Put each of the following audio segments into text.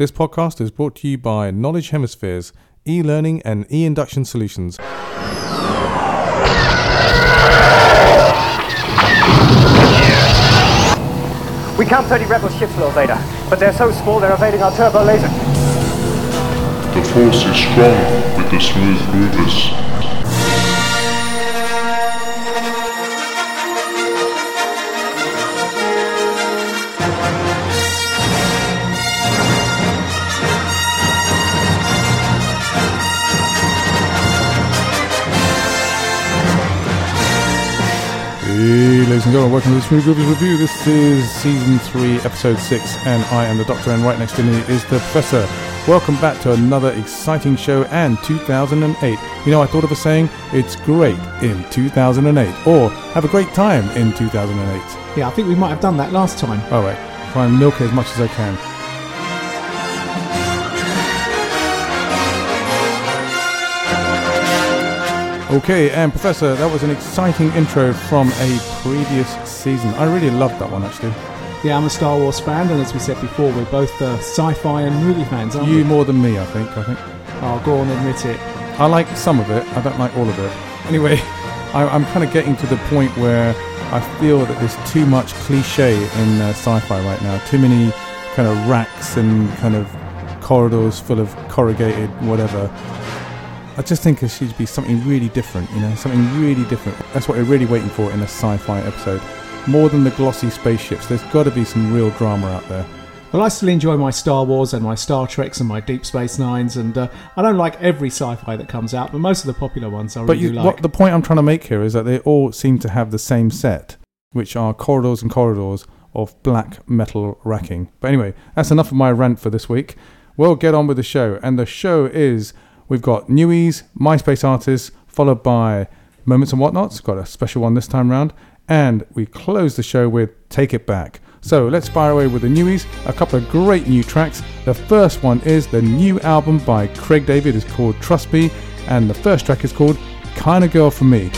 This podcast is brought to you by Knowledge Hemispheres, e-learning and e-induction solutions. We count 30 rebel ships, Lord Vader, but they're so small they're evading our turbo laser. The force is strong with the smooth movers. Hey, ladies and gentlemen, welcome to the Smooth Groovers Review. This is Season 3, Episode 6, and I am the Doctor, and right next to me is the Professor. Welcome back to another exciting show and 2008. You know, I thought of a saying, it's great in 2008, or have a great time in 2008. Yeah, I think we might have done that last time. All right, try and milk it as much as I can. Okay, and Professor, that was an exciting intro from a previous season. I really loved that one, actually. Yeah, I'm a Star Wars fan, and as we said before, we're both sci-fi and movie fans, aren't we? You more than me, I think. Oh, go on, admit it. I like some of it. I don't like all of it. Anyway, I'm kind of getting to the point where I feel that there's too much cliche in sci-fi right now. Too many kind of racks and kind of corridors full of corrugated whatever. I just think it should be something really different, you know, something really different. That's what we're really waiting for in a sci-fi episode. More than the glossy spaceships, there's got to be some real drama out there. Well, I still enjoy my Star Wars and my Star Treks and my Deep Space Nines, and I don't like every sci-fi that comes out, but most of the popular ones I really like. But the point I'm trying to make here is that they all seem to have the same set, which are corridors and corridors of black metal racking. But anyway, that's enough of my rant for this week. We'll get on with the show, and the show is... We've got Newies, MySpace Artists, followed by Moments and Whatnots. Got a special one this time round. And we close the show with Take It Back. So let's fire away with the Newies. A couple of great new tracks. The first one is the new album by Craig David. It's called Trust Me. And the first track is called Kinda Girl For Me.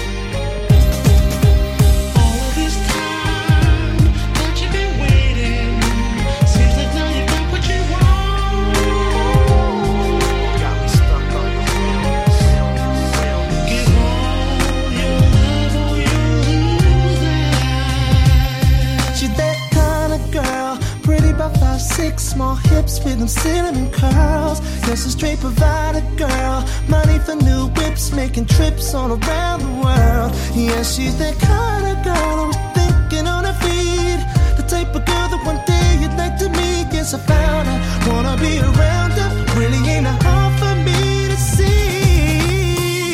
Small hips with them cinnamon curls. Yes, a straight provider girl. Money for new whips, making trips all around the world. Yeah, she's that kind of girl always thinking on her feet. The type of girl that one day you'd like to meet. Yes, I found her, wanna be around her. Really ain't a hard for me to see.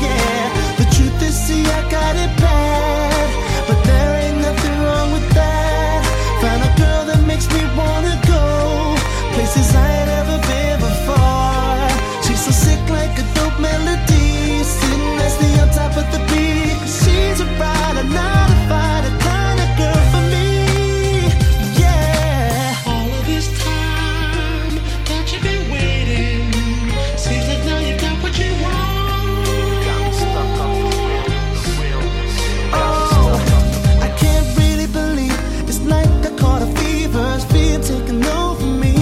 Yeah, the truth is, see, I got it bad, but there ain't nothing wrong with that. Find a girl that makes me wanna. Places I ain't ever been before. She's so sick like a dope melody, sitting nasty on top of the beat. She's a rider, not a fighter, kind of girl for me. Yeah. All of this time that you've been waiting, seems like now you got what you want. Got me stuck on the wheel. Oh, I can't really believe it's like I caught a fever. It's being taken over me.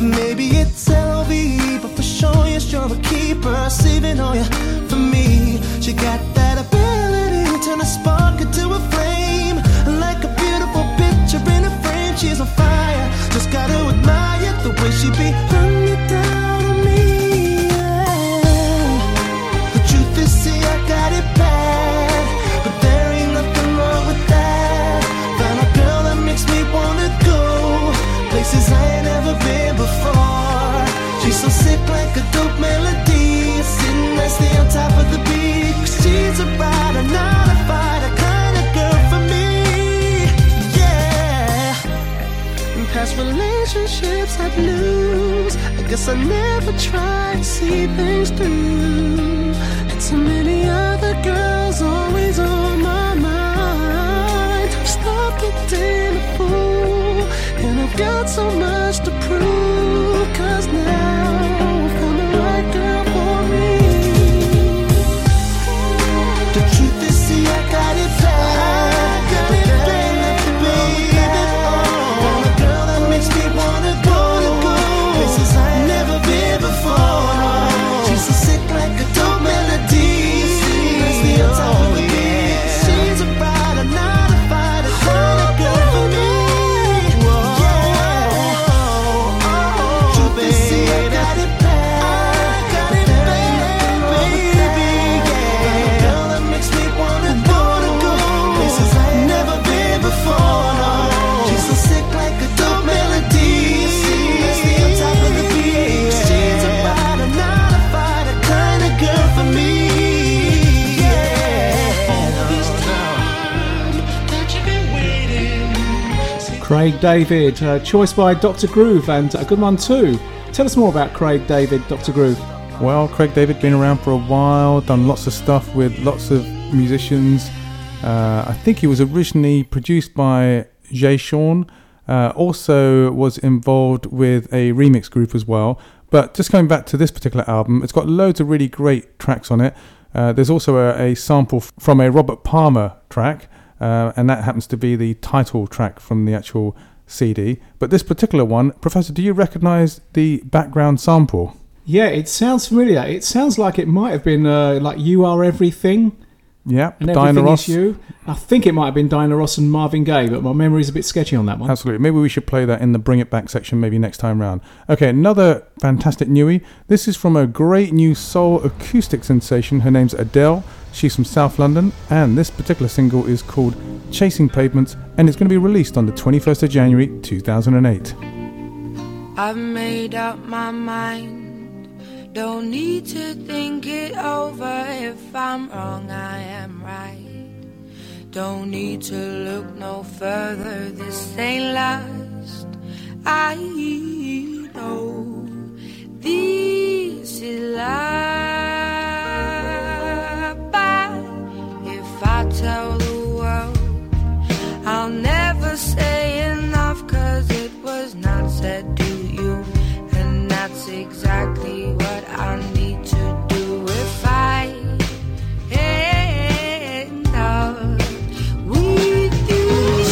Maybe it's L.O.V., but for sure you're a keeper, saving all you for me. She got that ability, turn a spark into a flame. Like a beautiful picture in a frame, she's on fire. Just gotta admire the way she be hung it down on me. Yeah. The truth is, see, I got it bad, but there ain't nothing wrong with that. Found a girl that makes me wanna go places I ain't ever been. She's so sick like a dope melody, sitting nicely on top of the beat. She's a rider, not a fighter, kind of girl for me. Yeah. In past relationships I'd lose, I guess I never tried to see things through. And so many other girls always on my mind. I'm stuck in a fool, and I've got so much to prove. 'Cause now Craig David, choice by Dr. Groove, and a good one too. Tell us more about Craig David, Dr. Groove. Well, Craig David been around for a while, done lots of stuff with lots of musicians. I think he was originally produced by Jay Sean, also was involved with a remix group as well. But just going back to this particular album, it's got loads of really great tracks on it. There's also a sample from a Robert Palmer track, and that happens to be the title track from the actual CD. But this particular one, Professor, do you recognise the background sample? Yeah, it sounds familiar. It sounds like it might have been like You Are Everything. Yeah, Dinah Ross. I think it might have been Dinah Ross and Marvin Gaye, but my memory's a bit sketchy on that one. Absolutely. Maybe we should play that in the Bring It Back section maybe next time round. Okay, another fantastic newie. This is from a great new soul acoustic sensation. Her name's Adele. She's from South London, and this particular single is called Chasing Pavements, and it's going to be released on the 21st of January 2008. I've made up my mind. Don't need to think it over. If I'm wrong, I am right. Don't need to look no further. This ain't last. I know this is life. But if I tell the world, I'll never say enough, 'cause it was not said to you. And that's exactly what I need to do. If I end up with you,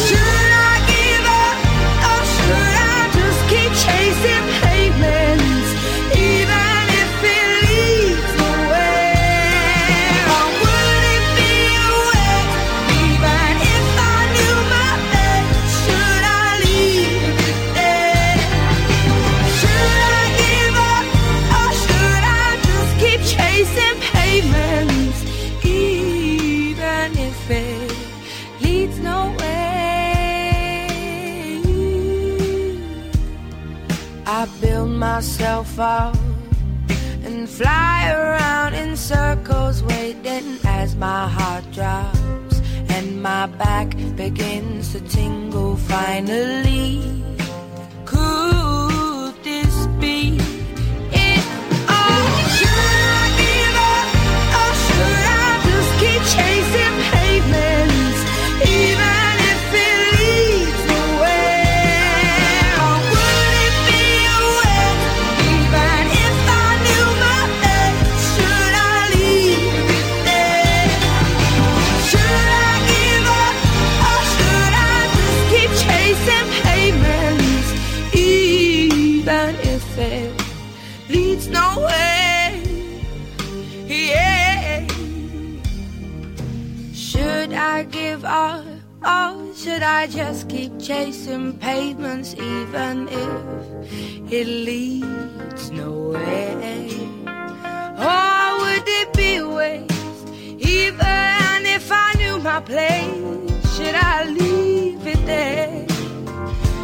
should I give up or should I just keep chasing pavements, even if it leads nowhere? Or would it be a way to be right if I knew my fate? Should I leave it there? Should I give up or should keep chasing pavements, even if it leads nowhere? I build myself up and fly around in circles, waiting as my heart drops and my back begins to tingle. Finally, could this be? Chasing pavements, even if it leads nowhere. Or would it be a way, even if I knew my fate? Should I leave it there?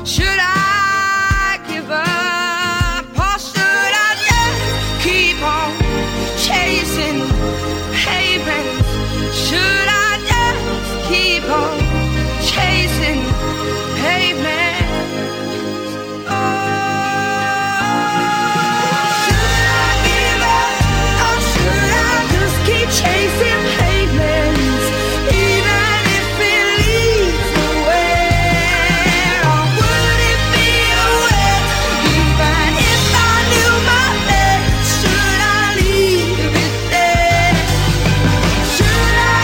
Should I give up, or should I just keep chasing pavements, even if it leads nowhere? Should I give up, or should I just keep chasing pavements, even if it leads nowhere? Or would it be waste, even if I knew my place? Should I leave it there? Should I give up, or should I just keep on chasing pavements? Should I keep on chasing pavements? Oh, should I give up, or should I just keep chasing pavements, even if it leads nowhere? Or would it be a way, even if I knew my fate? Should I leave it there? Should I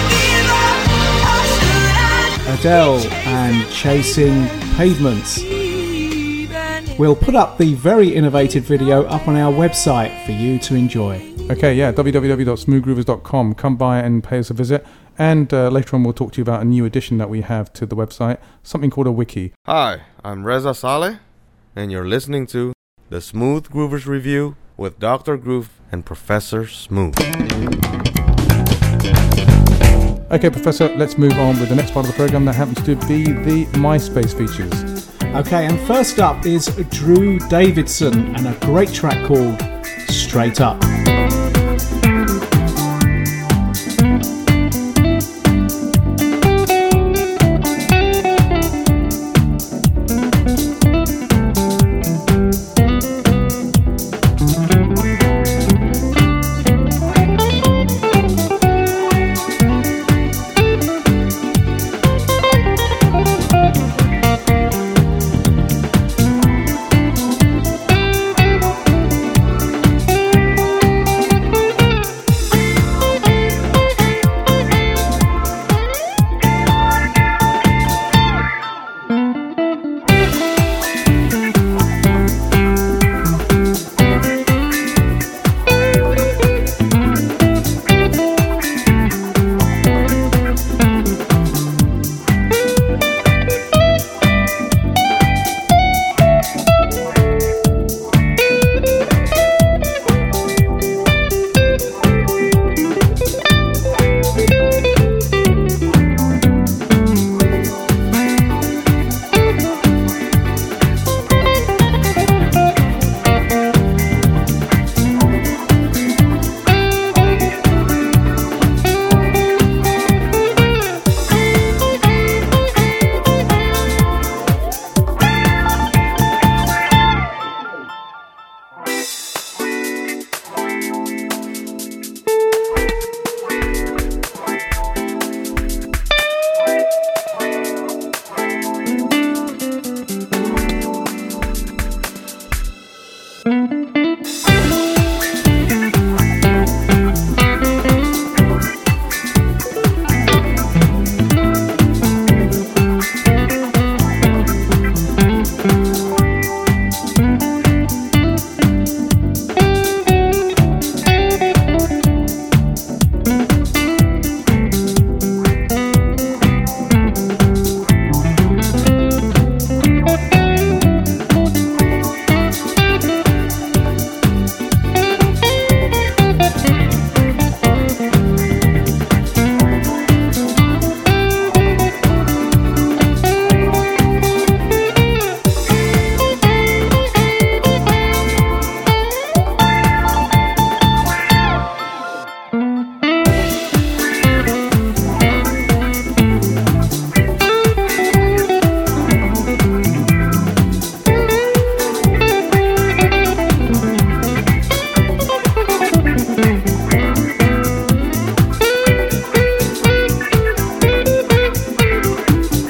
give up? Adele and Chasing Pavements. We'll put up the very innovative video up on our website for you to enjoy. Okay, yeah, www.smoothgroovers.com. Come by and pay us a visit. And later on we'll talk to you about a new addition that we have to the website, something called a wiki. Hi, I'm Reza Saleh, and you're listening to The Smooth Groovers Review with Dr. Groove and Professor Smooth. Okay, Professor, let's move on with the next part of the programme that happens to be the MySpace features. Okay, and first up is Drew Davidson and a great track called Straight Up.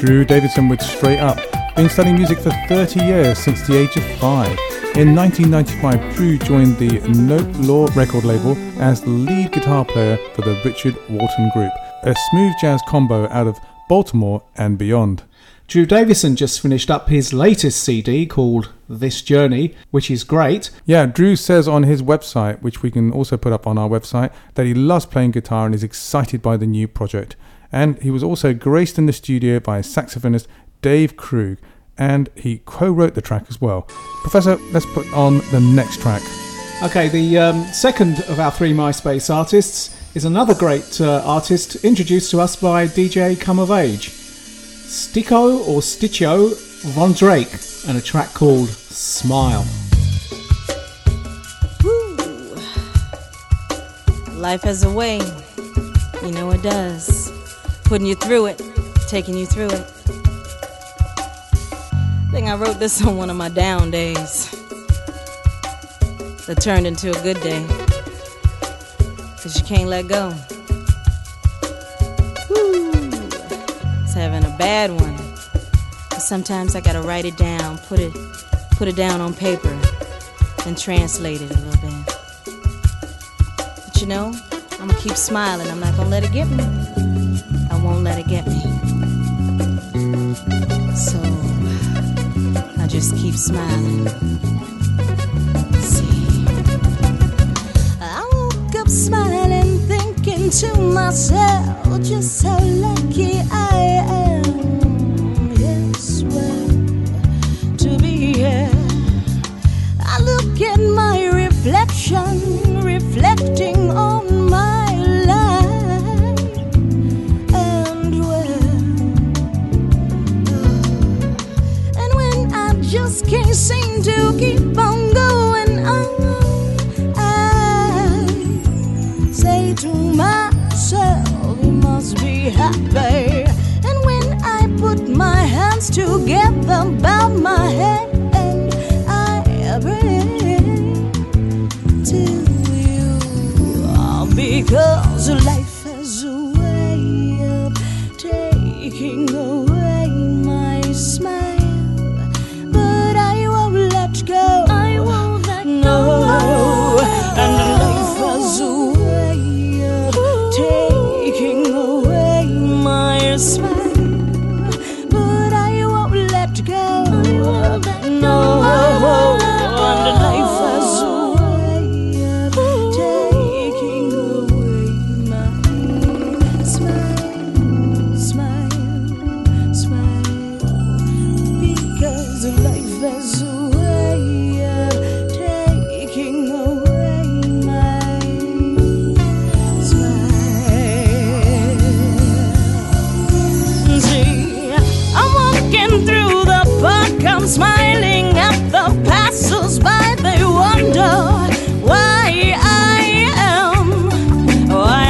Drew Davidson with Straight Up. Been studying music for 30 years, since the age of 5. In 1995, Drew joined the Note Law record label as the lead guitar player for the Richard Walton Group, a smooth jazz combo out of Baltimore and beyond. Drew Davidson just finished up his latest CD called This Journey, which is great. Yeah, Drew says on his website, which we can also put up on our website, that he loves playing guitar and is excited by the new project. And he was also graced in the studio by saxophonist Dave Krug, and he co-wrote the track as well. Professor, let's put on the next track. Okay, the second of our three MySpace artists is another great artist introduced to us by DJ Come of Age. Stico or Stikyo Von Drake and a track called Smile. Ooh. Life has a way, you know it does, putting you through it, taking you through it. I think I wrote this on one of my down days that turned into a good day, 'cause you can't let go. Having a bad one, but sometimes I gotta write it down, put it down on paper and translate it a little bit. But you know, I'm gonna keep smiling. I'm not gonna let it get me. I won't let it get me. So I just keep smiling. See, I woke up smiling, thinking to myself, just how lucky I am, yes, well, to be here. I look at my reflection, reflecting on my life, and well, and when I just can't seem to keep on going on, I say to myself, be happy. And when I put my hands together, bow my head, and I pray to you, oh, because life has a way of taking away my smile, but I won't let go, I won't let go, no. And life has a way of taking away smile, but I won't let go, I won't let go. No, and life has a way of taking away my smile, smile, smile, because life has a way of taking away my smile. Smiling at the passers-by, they wonder why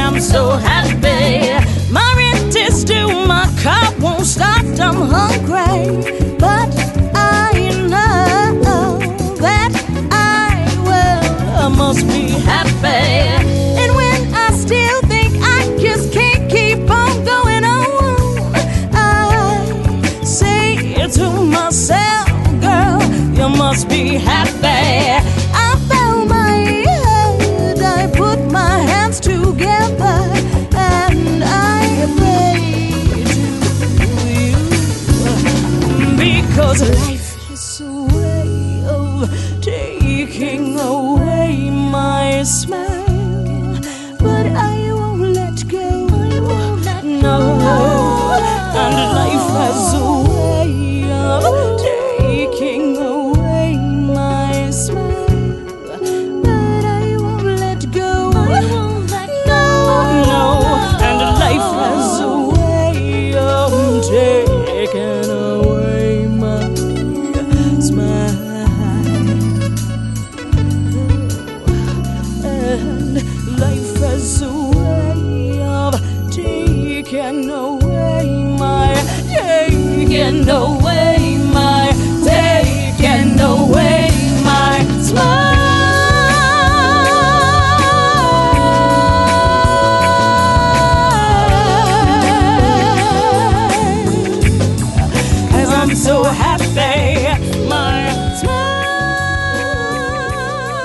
I'm so happy. My rent is due, my car won't start, I'm hungry, but I know that I will, I must be happy. And when I still think I just can't keep on going on, I say to myself, you must be happy. I bow my head, I put my hands together, and I pray to you, because life is a way of taking away my smile, but I won't let go, I won't let go, no. And life has a way of taking away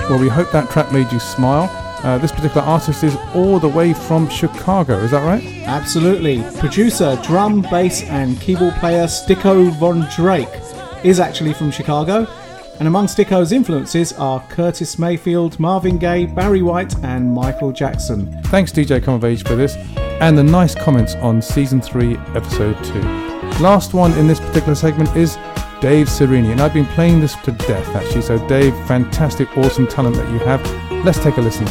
Well, we hope that track made you smile. This particular artist is all the way from Chicago, is that right? Absolutely. Producer, drum, bass and keyboard player Stikyo Von Drake is actually from Chicago, and among Stikyo's influences are Curtis Mayfield, Marvin Gaye, Barry White and Michael Jackson. Thanks DJ Come of Age for this and the nice comments on Season 3, Episode 2. Last one in this particular segment is Dave Cerini, and I've been playing this to death actually, so Dave, fantastic, awesome talent that you have. Let's take a listen.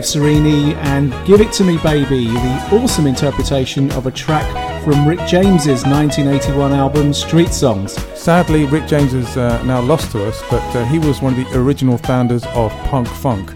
Cerini and Give It To Me Baby, the awesome interpretation of a track from Rick James's 1981 album Street Songs. Sadly, Rick James is now lost to us, but he was one of the original founders of punk funk.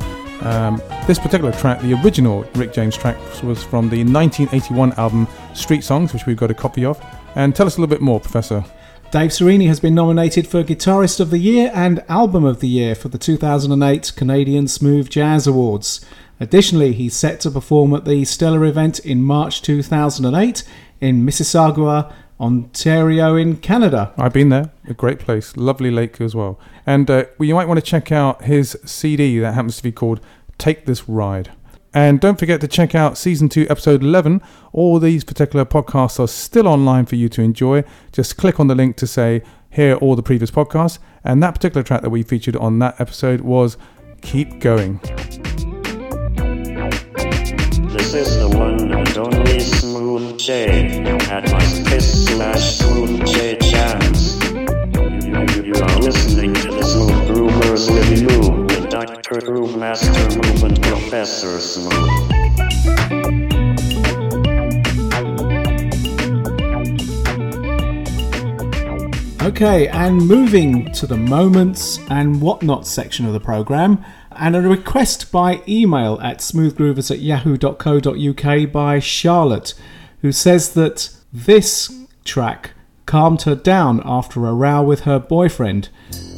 This particular track, the original Rick James track, was from the 1981 album Street Songs, which we've got a copy of. And tell us a little bit more, Professor. Dave Cerini has been nominated for Guitarist of the Year and Album of the Year for the 2008 Canadian Smooth Jazz Awards. Additionally, he's set to perform at the Stellar event in March 2008 in Mississauga, Ontario in Canada. I've been there. A great place. Lovely lake as well. And you might want to check out his CD that happens to be called Take This Ride. And don't forget to check out Season 2, Episode 11. All these particular podcasts are still online for you to enjoy. Just click on the link to say, hear all the previous podcasts. And that particular track that we featured on that episode was Keep Going. This is the one and only Smooth J at MySpace/Smooth J Jams. You are listening to the Smooth Groovers Review with Dr. Crew Master Move and Professor Smooth. Okay, and moving to the moments and whatnot section of the programme, and a request by email at smoothgroovers@yahoo.co.uk by Charlotte, who says that this track calmed her down after a row with her boyfriend,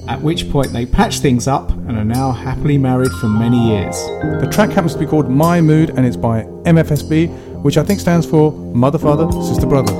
at which point they patched things up and are now happily married for many years. The track happens to be called My Mood, and it's by MFSB, which I think stands for Mother, Father, Sister, Brother.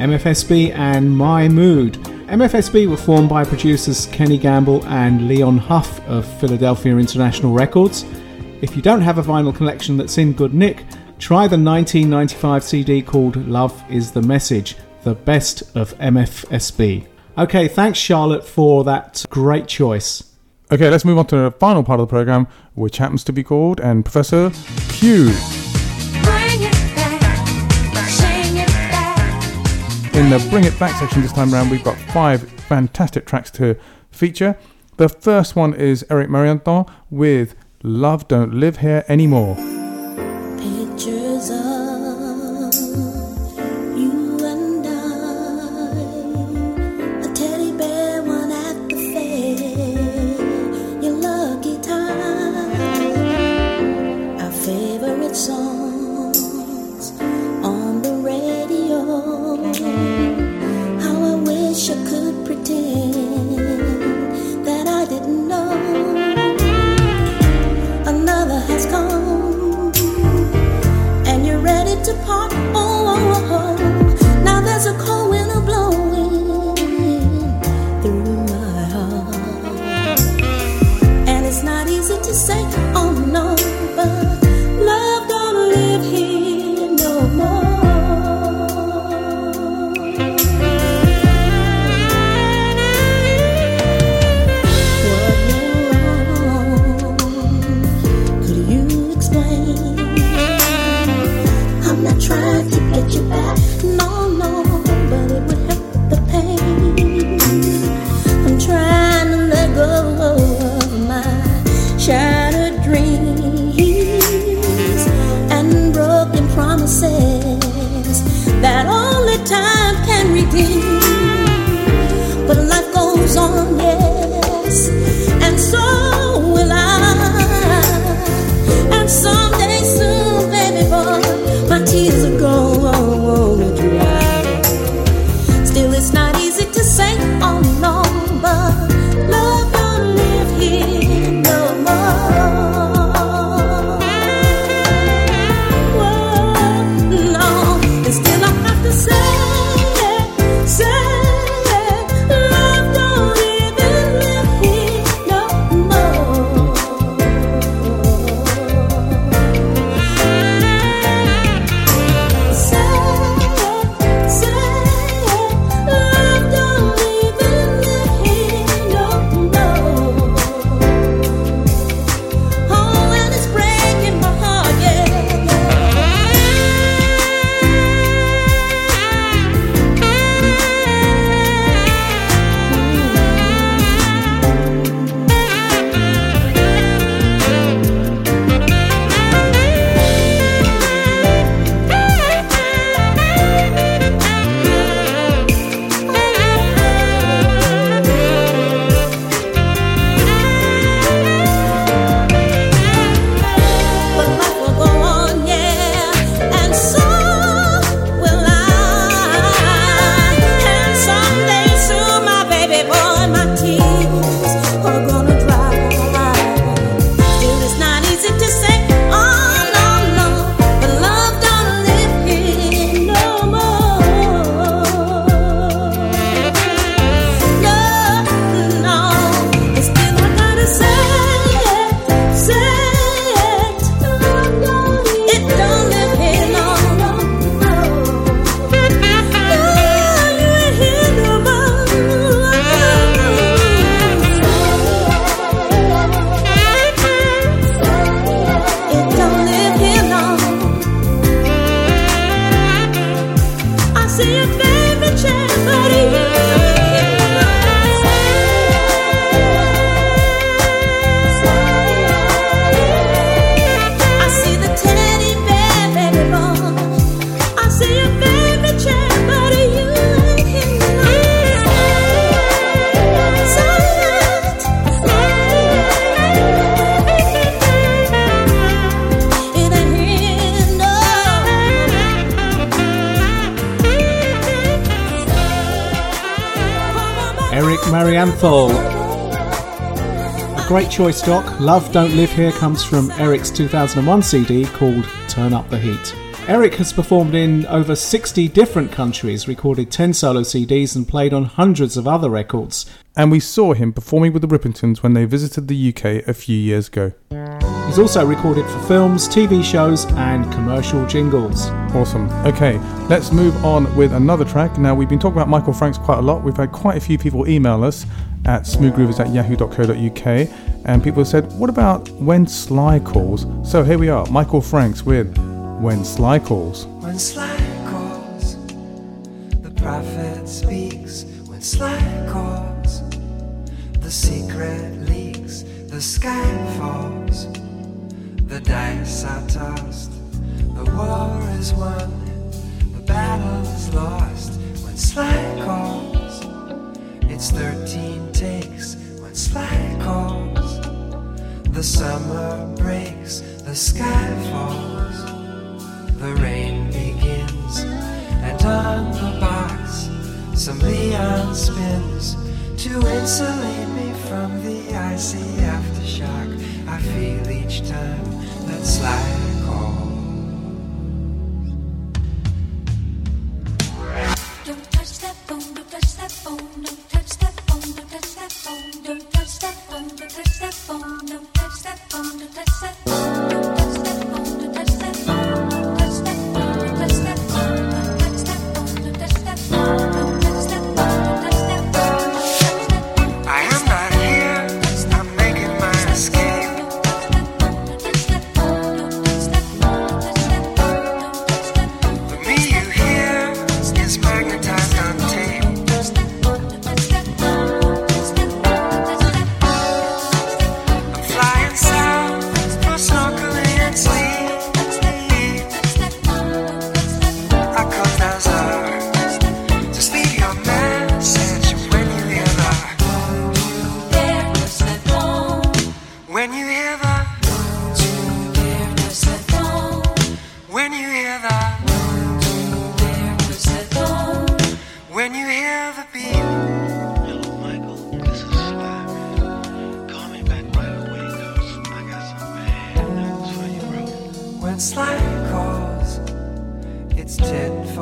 MFSB and My Mood. MFSB were formed by producers Kenny Gamble and Leon Huff of Philadelphia International Records. If you don't have a vinyl collection that's in good nick, try the 1995 CD called Love is the Message, the best of MFSB. Okay, thanks Charlotte for that great choice. Okay, let's move on to the final part of the programme, which happens to be called and Professor Q. In the Bring It Back section this time round, we've got 5 fantastic tracks to feature. The first one is Eric Marianton with Love Don't Live Here Anymore. Pictures of you and I. but life goes on, yes, and so will I, and someday soon, baby boy, my tears are gonna dry. Still, it's not easy to say, oh no, but love don't live here no more. A great choice, Doc. Love Don't Live Here comes from Eric's 2001 CD called Turn Up the Heat. Eric has performed in over 60 different countries, recorded 10 solo CDs and played on hundreds of other records. And we saw him performing with the Rippingtons when they visited the UK a few years ago. He's also recorded for films, TV shows and commercial jingles. Awesome. Okay, let's move on with another track. Now, we've been talking about Michael Franks quite a lot. We've had quite a few people email us at smoothgroovers@yahoo.co.uk, and people have said, what about When Sly Calls? So here we are, Michael Franks with When Sly Calls. When Sly calls, the prophet speaks. When Sly calls, the secret leaks. The sky falls, the dice are tossed. The war is won, the battle is lost. When Sly calls, it's 13 takes. When Sly calls, the summer breaks, the sky falls, the rain begins. And on the box, some Leon spins to insulate me from the icy aftershock I feel each time that Sly calls.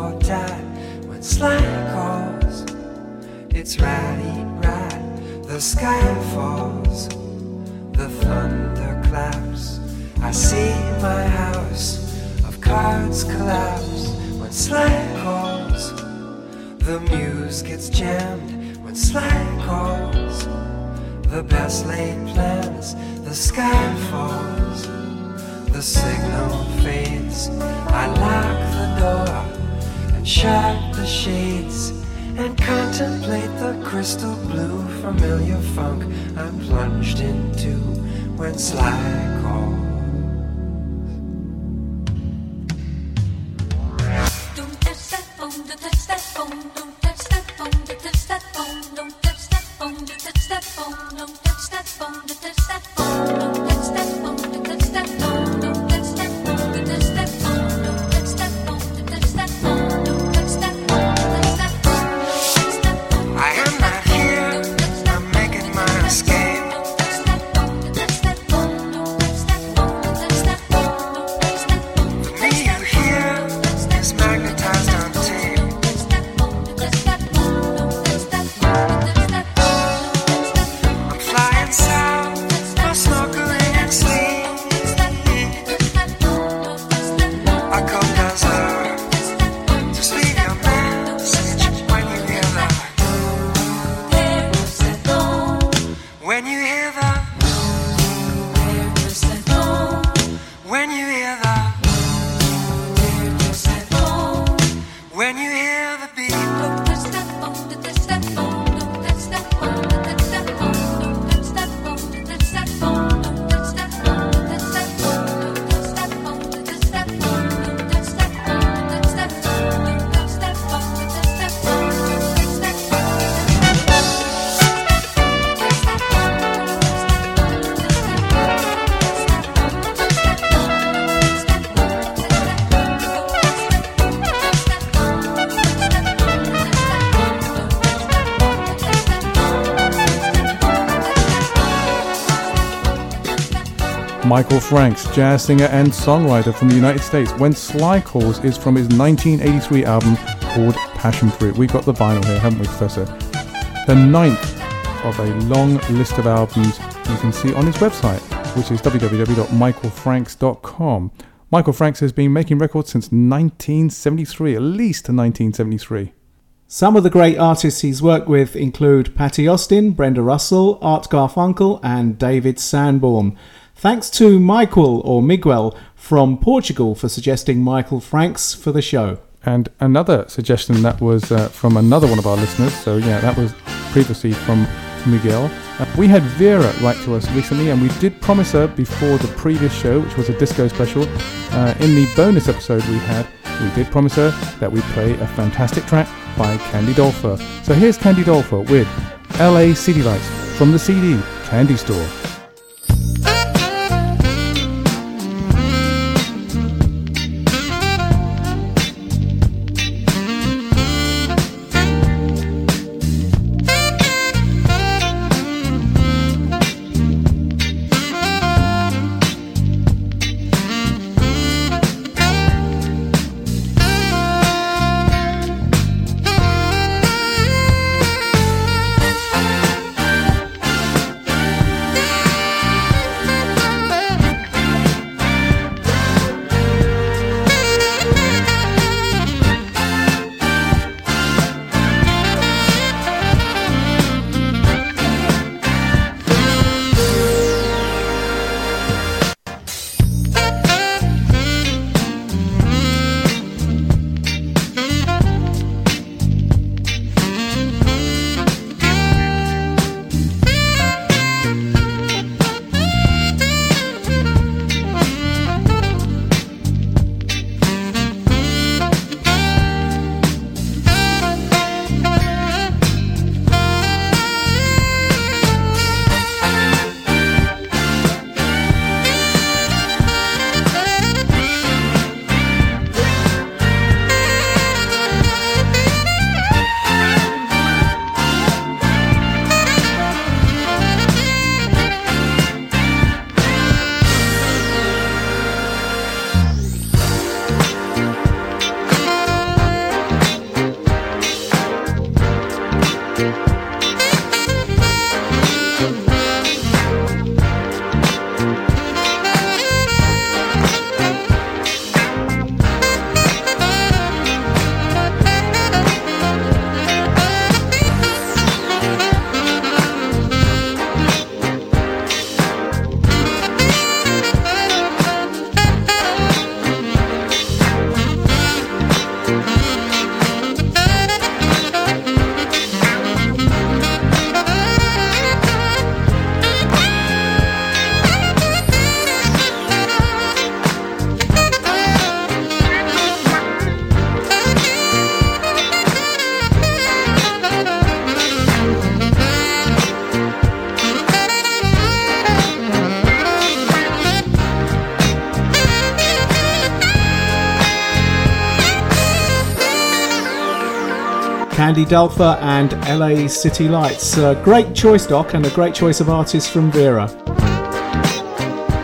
or die when sly calls. It's rally ride, the sky falls, the thunder claps. I see my house of cards collapse when sly calls. The muse gets jammed when sly calls. The best laid plans, the sky falls. The signal fades, I lock the door and shut the shades and contemplate the crystal blue familiar funk I'm plunged into when sly calls. Don't touch that phone, don't touch that phone, don't touch that phone, don't touch that phone, don't touch that phone, don't touch that phone, don't touch that phone, don't touch that phone, don't touch that phone, don't touch that phone. Michael Franks, jazz singer and songwriter from the United States. When Sly Calls is from his 1983 album called Passion Fruit. We've got the vinyl here, haven't we, Professor? The ninth of a long list of albums you can see on his website, which is www.michaelfranks.com. Michael Franks has been making records since 1973, at least 1973. Some of the great artists he's worked with include Patti Austin, Brenda Russell, Art Garfunkel and David Sanborn. Thanks to Michael, or Miguel, from Portugal for suggesting Michael Franks for the show. And another suggestion that was from another one of our listeners, so yeah, that was previously from Miguel. We had Vera write to us recently, and we did promise her before the previous show, which was a disco special, in the bonus episode we had, we did promise her that we'd play a fantastic track by Candy Dulfer. So here's Candy Dulfer with LA City Lights from the CD Candy Store. Candy Dulfer and LA City Lights. Great choice, Doc, and a great choice of artists from Vera.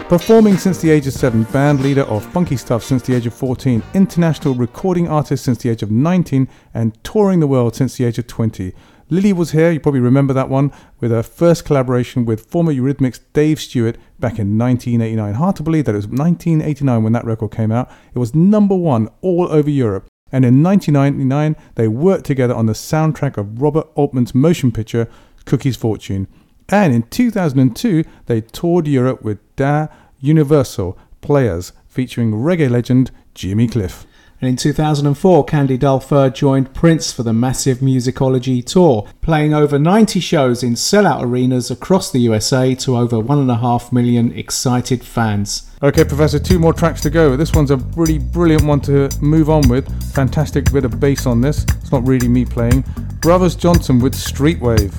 Performing since the age of 7, band leader of Funky Stuff since the age of 14, international recording artist since the age of 19, and touring the world since the age of 20. Lily was here, you probably remember that one, with her first collaboration with former Eurythmics Dave Stewart back in 1989. Hard to believe that it was 1989 when that record came out. It was #1 all over Europe. And in 1999, they worked together on the soundtrack of Robert Altman's motion picture, Cookie's Fortune. And in 2002, they toured Europe with Da Universal Players, featuring reggae legend Jimmy Cliff. And in 2004, Candy Dulfer joined Prince for the massive Musicology tour, playing over 90 shows in sellout arenas across the USA to over 1.5 million excited fans. Okay, Professor, 2 more tracks to go. This one's a really brilliant one to move on with. Fantastic bit of bass on this. It's not really me playing. Brothers Johnson with Streetwave.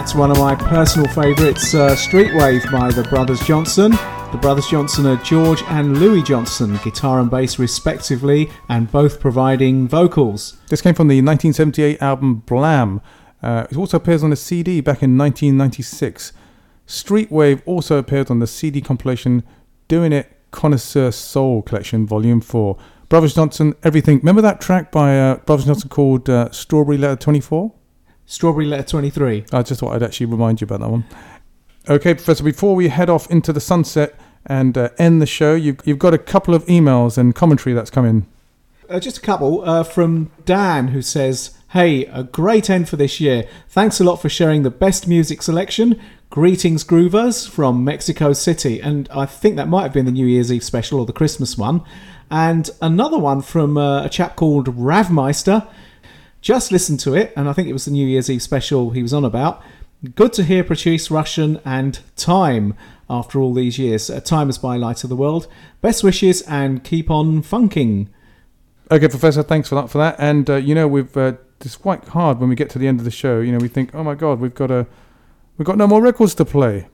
that's one of my personal favourites, Streetwave by the Brothers Johnson. The Brothers Johnson are George and Louis Johnson, guitar and bass respectively, and both providing vocals. This came from the 1978 album Blam. It also appears on a CD back in 1996. Streetwave also appeared on the CD compilation Doing It Connoisseur Soul Collection Volume 4. Brothers Johnson, everything. Remember that track by Brothers Johnson called Strawberry Letter 24? Strawberry Letter 23. I just thought I'd actually remind you about that one. Okay, Professor, before we head off into the sunset and end the show, you've got a couple of emails and commentary that's come in. Just a couple from Dan, who says, "Hey, a great end for this year. Thanks a lot for sharing the best music selection. Greetings, Groovers, from Mexico City." And I think that might have been the New Year's Eve special or the Christmas one. And another one from a chap called Ravmeister. "Just listened to it, and I think it was the New Year's Eve special he was on about. Good to hear Produce, Russian and Time after all these years. Time is by Light of the World. Best wishes and keep on funking." Okay, Professor, thanks for that. And, we've it's quite hard when we get to the end of the show. You know, we think, oh, my God, we've got no more records to play.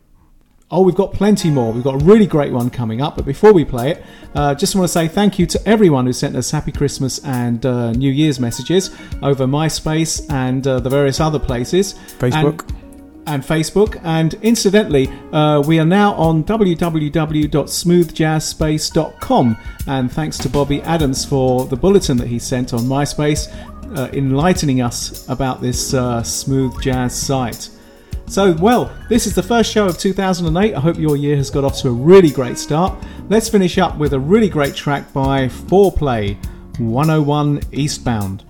Oh, we've got plenty more. We've got a really great one coming up. But before we play it, just want to say thank you to everyone who sent us Happy Christmas and New Year's messages over MySpace and the various other places. Facebook. And Facebook. And incidentally, we are now on www.smoothjazzspace.com. And thanks to Bobby Adams for the bulletin that he sent on MySpace, enlightening us about this smooth jazz site. So, well, this is the first show of 2008. I hope your year has got off to a really great start. Let's finish up with a really great track by Fourplay, 101 Eastbound.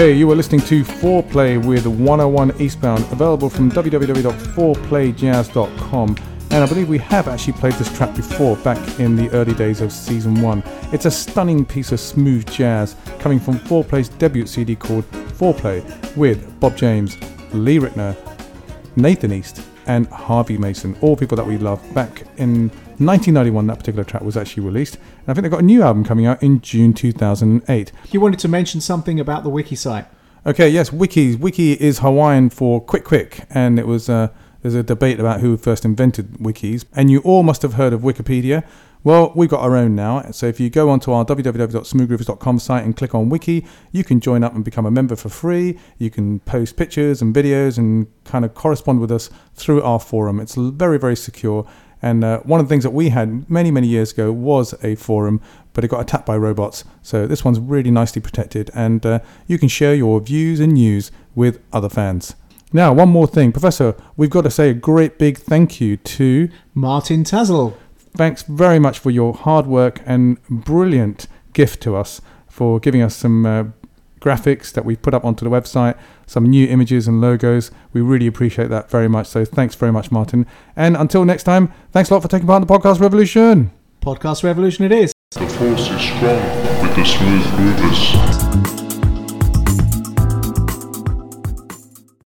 Okay, you are listening to Fourplay with 101 Eastbound, available from www.fourplayjazz.com. And I believe we have actually played this track before, back in the early days of Season 1. It's a stunning piece of smooth jazz, coming from Fourplay's debut CD called Fourplay, with Bob James, Lee Rickner, Nathan East, and Harvey Mason, all people that we love. Back in 1991 that particular track was actually released, and I think they've got a new album coming out in June 2008. You wanted to mention something about the wiki site. Okay, yes, wikis. Wiki is Hawaiian for quick quick, and it was there's a debate about who first invented wikis, and you all must have heard of Wikipedia. Well, we've got our own now, so if you go onto our www.smoothgroovers.com site and click on Wiki, you can join up and become a member for free. You can post pictures and videos and kind of correspond with us through our forum. It's very, very secure, and one of the things that we had many, many years ago was a forum, but it got attacked by robots, so this one's really nicely protected, and you can share your views and news with other fans. Now, one more thing. Professor, we've got to say a great big thank you to Martin Tazel. Thanks very much for your hard work and brilliant gift to us, for giving us some graphics that we put up onto the website, some new images and logos. We really appreciate that very much. So thanks very much, Martin. And until next time, thanks a lot for taking part in the Podcast Revolution. Podcast Revolution it is. The force is strong with the smooth movers.